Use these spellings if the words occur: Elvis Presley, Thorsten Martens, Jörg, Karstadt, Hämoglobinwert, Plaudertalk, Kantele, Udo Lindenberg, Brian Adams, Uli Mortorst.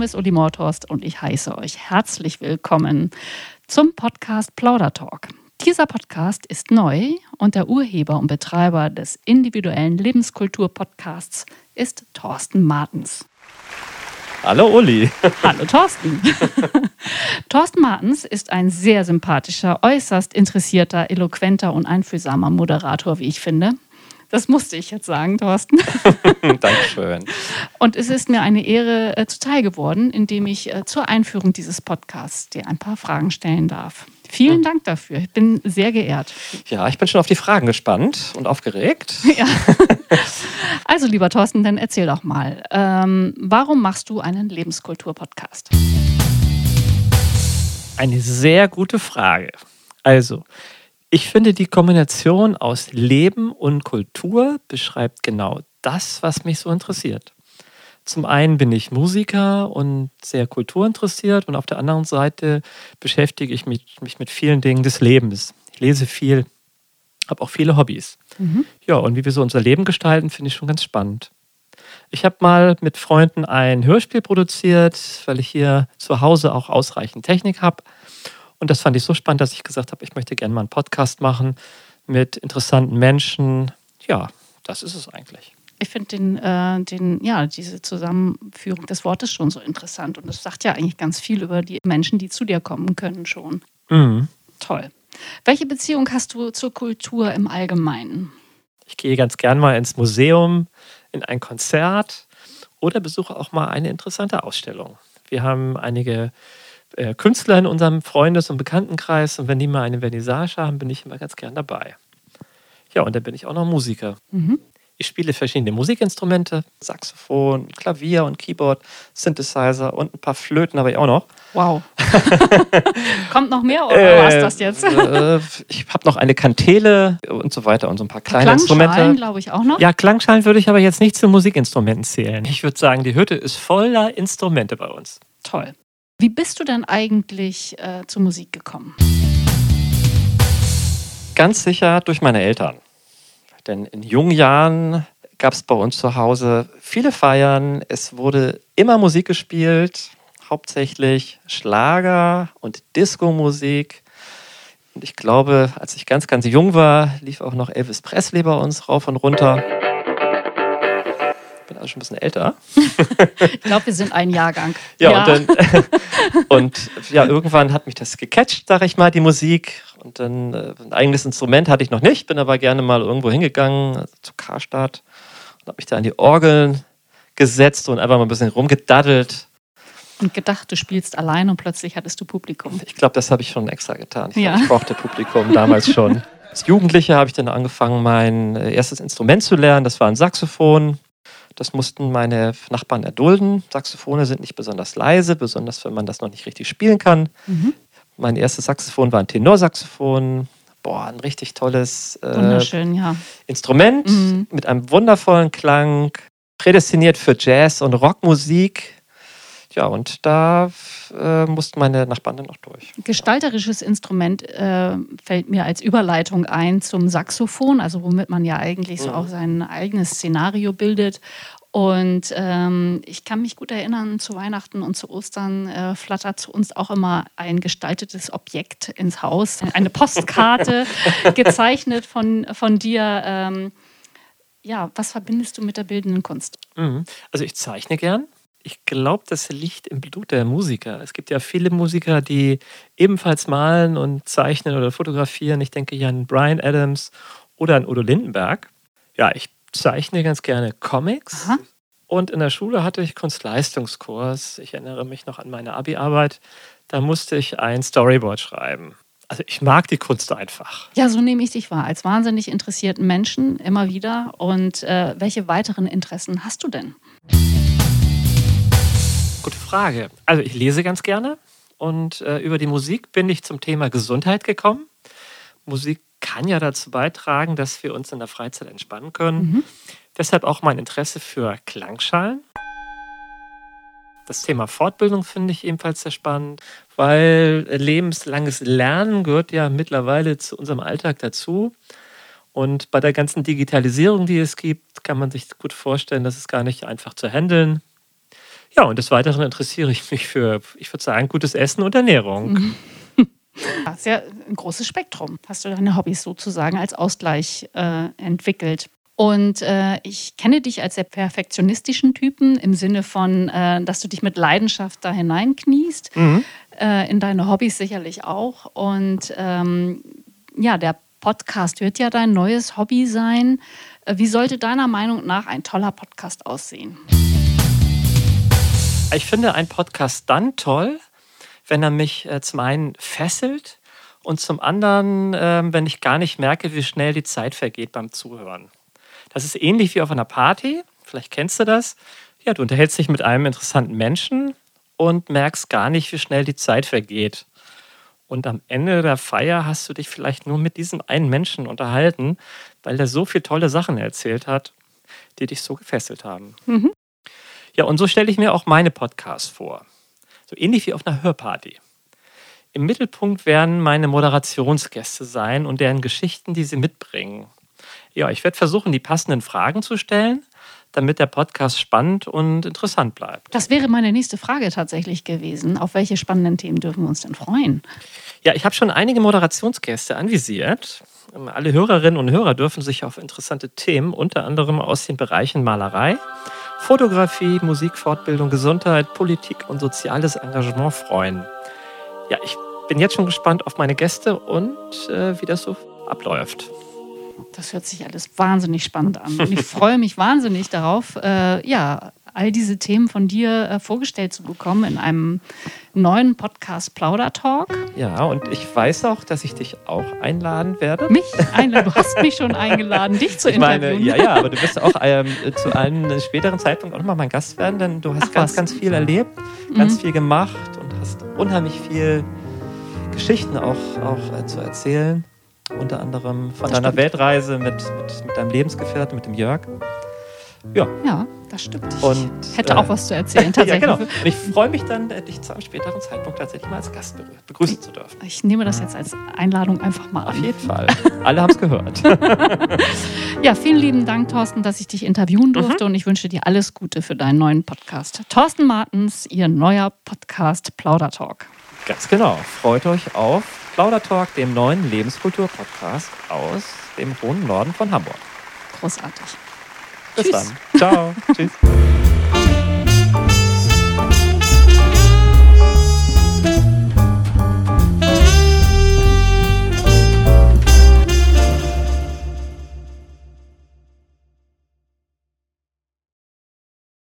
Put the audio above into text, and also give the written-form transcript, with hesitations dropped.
Name ist Uli Mortorst und ich heiße euch herzlich willkommen zum Podcast Plaudertalk. Dieser Podcast ist neu und der Urheber und Betreiber des individuellen Lebenskultur-Podcasts ist Thorsten Martens. Hallo Uli. Hallo Thorsten. Thorsten Martens ist ein sehr sympathischer, äußerst interessierter, eloquenter und einfühlsamer Moderator, wie ich finde. Das musste ich jetzt sagen, Thorsten. Dankeschön. Und es ist mir eine Ehre zuteil geworden, indem ich zur Einführung dieses Podcasts dir ein paar Fragen stellen darf. Vielen Dank dafür. Ich bin sehr geehrt. Ja, ich bin schon auf die Fragen gespannt und aufgeregt. Ja. Also, lieber Thorsten, dann erzähl doch mal, warum machst du einen Lebenskultur-Podcast? Eine sehr gute Frage. Also, ich finde, die Kombination aus Leben und Kultur beschreibt genau das, was mich so interessiert. Zum einen bin ich Musiker und sehr kulturinteressiert und auf der anderen Seite beschäftige ich mich mit vielen Dingen des Lebens. Ich lese viel, habe auch viele Hobbys. Mhm. Ja, und wie wir so unser Leben gestalten, finde ich schon ganz spannend. Ich habe mal mit Freunden ein Hörspiel produziert, weil ich hier zu Hause auch ausreichend Technik habe. Und das fand ich so spannend, dass ich gesagt habe, ich möchte gerne mal einen Podcast machen mit interessanten Menschen. Ja, das ist es eigentlich. Ich finde diese Zusammenführung des Wortes schon so interessant. Und das sagt ja eigentlich ganz viel über die Menschen, die zu dir kommen können schon. Mhm. Toll. Welche Beziehung hast du zur Kultur im Allgemeinen? Ich gehe ganz gern mal ins Museum, in ein Konzert oder besuche auch mal eine interessante Ausstellung. Wir haben einige Künstler in unserem Freundes- und Bekanntenkreis und wenn die mal eine Vernissage haben, bin ich immer ganz gern dabei. Ja, und dann bin ich auch noch Musiker. Mhm. Ich spiele verschiedene Musikinstrumente, Saxophon, Klavier und Keyboard, Synthesizer und ein paar Flöten habe ich auch noch. Wow. Kommt noch mehr oder was ist das jetzt? Ich habe noch eine Kantele und so weiter und so ein paar kleine Instrumente. Klangschalen, glaube ich, auch noch? Ja, Klangschalen würde ich aber jetzt nicht zu Musikinstrumenten zählen. Ich würde sagen, die Hütte ist voller Instrumente bei uns. Toll. Wie bist du denn eigentlich zur Musik gekommen? Ganz sicher durch meine Eltern. Denn in jungen Jahren gab es bei uns zu Hause viele Feiern. Es wurde immer Musik gespielt, hauptsächlich Schlager und Disco-Musik. Und ich glaube, als ich ganz, ganz jung war, lief auch noch Elvis Presley bei uns rauf und runter. Ich bin also schon ein bisschen älter. Ich glaube, wir sind ein Jahrgang. Ja. Und irgendwann hat mich das gecatcht, sage ich mal, die Musik. Und dann ein eigenes Instrument hatte ich noch nicht, bin aber gerne mal irgendwo hingegangen, also zu Karstadt, und habe mich da an die Orgeln gesetzt und einfach mal ein bisschen rumgedaddelt. Und gedacht, du spielst allein und plötzlich hattest du Publikum. Ich glaube, das habe ich schon extra getan. Ich brauchte Publikum damals schon. Als Jugendlicher habe ich dann angefangen, mein erstes Instrument zu lernen. Das war ein Saxophon. Das mussten meine Nachbarn erdulden. Saxophone sind nicht besonders leise, besonders wenn man das noch nicht richtig spielen kann. Mhm. Mein erstes Saxophon war ein Tenorsaxophon. Boah, ein richtig tolles Instrument mit einem wundervollen Klang, prädestiniert für Jazz und Rockmusik. Ja, und da mussten meine Nachbarn dann auch durch. Gestalterisches Instrument fällt mir als Überleitung ein zum Saxophon, also womit man ja eigentlich so auch sein eigenes Szenario bildet. Und ich kann mich gut erinnern, zu Weihnachten und zu Ostern flattert zu uns auch immer ein gestaltetes Objekt ins Haus. Eine Postkarte, gezeichnet von dir. Was verbindest du mit der bildenden Kunst? Also ich zeichne gern. Ich glaube, das liegt im Blut der Musiker. Es gibt ja viele Musiker, die ebenfalls malen und zeichnen oder fotografieren. Ich denke hier an Brian Adams oder an Udo Lindenberg. Ja, ich zeichne ganz gerne Comics. Aha. Und in der Schule hatte ich Kunstleistungskurs. Ich erinnere mich noch an meine Abi-Arbeit. Da musste ich ein Storyboard schreiben. Also ich mag die Kunst einfach. Ja, so nehme ich dich wahr. Als wahnsinnig interessierten Menschen immer wieder. Und welche weiteren Interessen hast du denn? Gute Frage. Also ich lese ganz gerne und über die Musik bin ich zum Thema Gesundheit gekommen. Musik kann ja dazu beitragen, dass wir uns in der Freizeit entspannen können. Mhm. Deshalb auch mein Interesse für Klangschalen. Das Thema Fortbildung finde ich ebenfalls sehr spannend, weil lebenslanges Lernen gehört ja mittlerweile zu unserem Alltag dazu. Und bei der ganzen Digitalisierung, die es gibt, kann man sich gut vorstellen, das ist gar nicht einfach zu handeln. Ja, und des Weiteren interessiere ich mich für, ich würde sagen, gutes Essen und Ernährung. Mhm. Das ist ja ein großes Spektrum. Hast du deine Hobbys sozusagen als Ausgleich entwickelt. Und ich kenne dich als sehr perfektionistischen Typen im Sinne von, dass du dich mit Leidenschaft da hineinkniest. Mhm. In deine Hobbys sicherlich auch. Und ja, der Podcast wird ja dein neues Hobby sein. Wie sollte deiner Meinung nach ein toller Podcast aussehen? Ich finde einen Podcast dann toll, wenn er mich zum einen fesselt und zum anderen, wenn ich gar nicht merke, wie schnell die Zeit vergeht beim Zuhören. Das ist ähnlich wie auf einer Party, vielleicht kennst du das. Ja, du unterhältst dich mit einem interessanten Menschen und merkst gar nicht, wie schnell die Zeit vergeht. Und am Ende der Feier hast du dich vielleicht nur mit diesem einen Menschen unterhalten, weil der so viele tolle Sachen erzählt hat, die dich so gefesselt haben. Mhm. Ja, und so stelle ich mir auch meine Podcasts vor. So ähnlich wie auf einer Hörparty. Im Mittelpunkt werden meine Moderationsgäste sein und deren Geschichten, die sie mitbringen. Ja, ich werde versuchen, die passenden Fragen zu stellen, damit der Podcast spannend und interessant bleibt. Das wäre meine nächste Frage tatsächlich gewesen. Auf welche spannenden Themen dürfen wir uns denn freuen? Ja, ich habe schon einige Moderationsgäste anvisiert. Alle Hörerinnen und Hörer dürfen sich auf interessante Themen, unter anderem aus den Bereichen Malerei, Fotografie, Musik, Fortbildung, Gesundheit, Politik und soziales Engagement freuen. Ja, ich bin jetzt schon gespannt auf meine Gäste und wie das so abläuft. Das hört sich alles wahnsinnig spannend an. Und ich freue mich wahnsinnig darauf, ja, all diese Themen von dir vorgestellt zu bekommen in einem neuen Podcast Plaudertalk. Ja, und ich weiß auch, dass ich dich auch einladen werde. Mich einladen? Du hast mich schon eingeladen, dich zu interviewen. Ja, ja, aber du wirst auch zu einem späteren Zeitpunkt auch nochmal mein Gast werden, denn du hast ganz viel erlebt, ganz viel gemacht und hast unheimlich viel Geschichten auch zu erzählen. Unter anderem von deiner Weltreise mit deinem Lebensgefährten, mit dem Jörg. Ja. Ja, das stimmt. Und ich hätte auch was zu erzählen, tatsächlich. Ja, genau. Und ich freue mich dann, dich zu einem späteren Zeitpunkt tatsächlich mal als Gast begrüßen zu dürfen. Ich nehme das jetzt als Einladung einfach mal an. Auf jeden Fall. Alle haben es gehört. Ja, vielen lieben Dank, Thorsten, dass ich dich interviewen durfte. Und ich wünsche dir alles Gute für deinen neuen Podcast. Thorsten Martens, Ihr neuer Podcast Plaudertalk. Ganz genau. Freut euch auf Plaudertalk, dem neuen Lebenskultur-Podcast aus dem hohen Norden von Hamburg. Großartig. Bis dann. Ciao. Tschüss.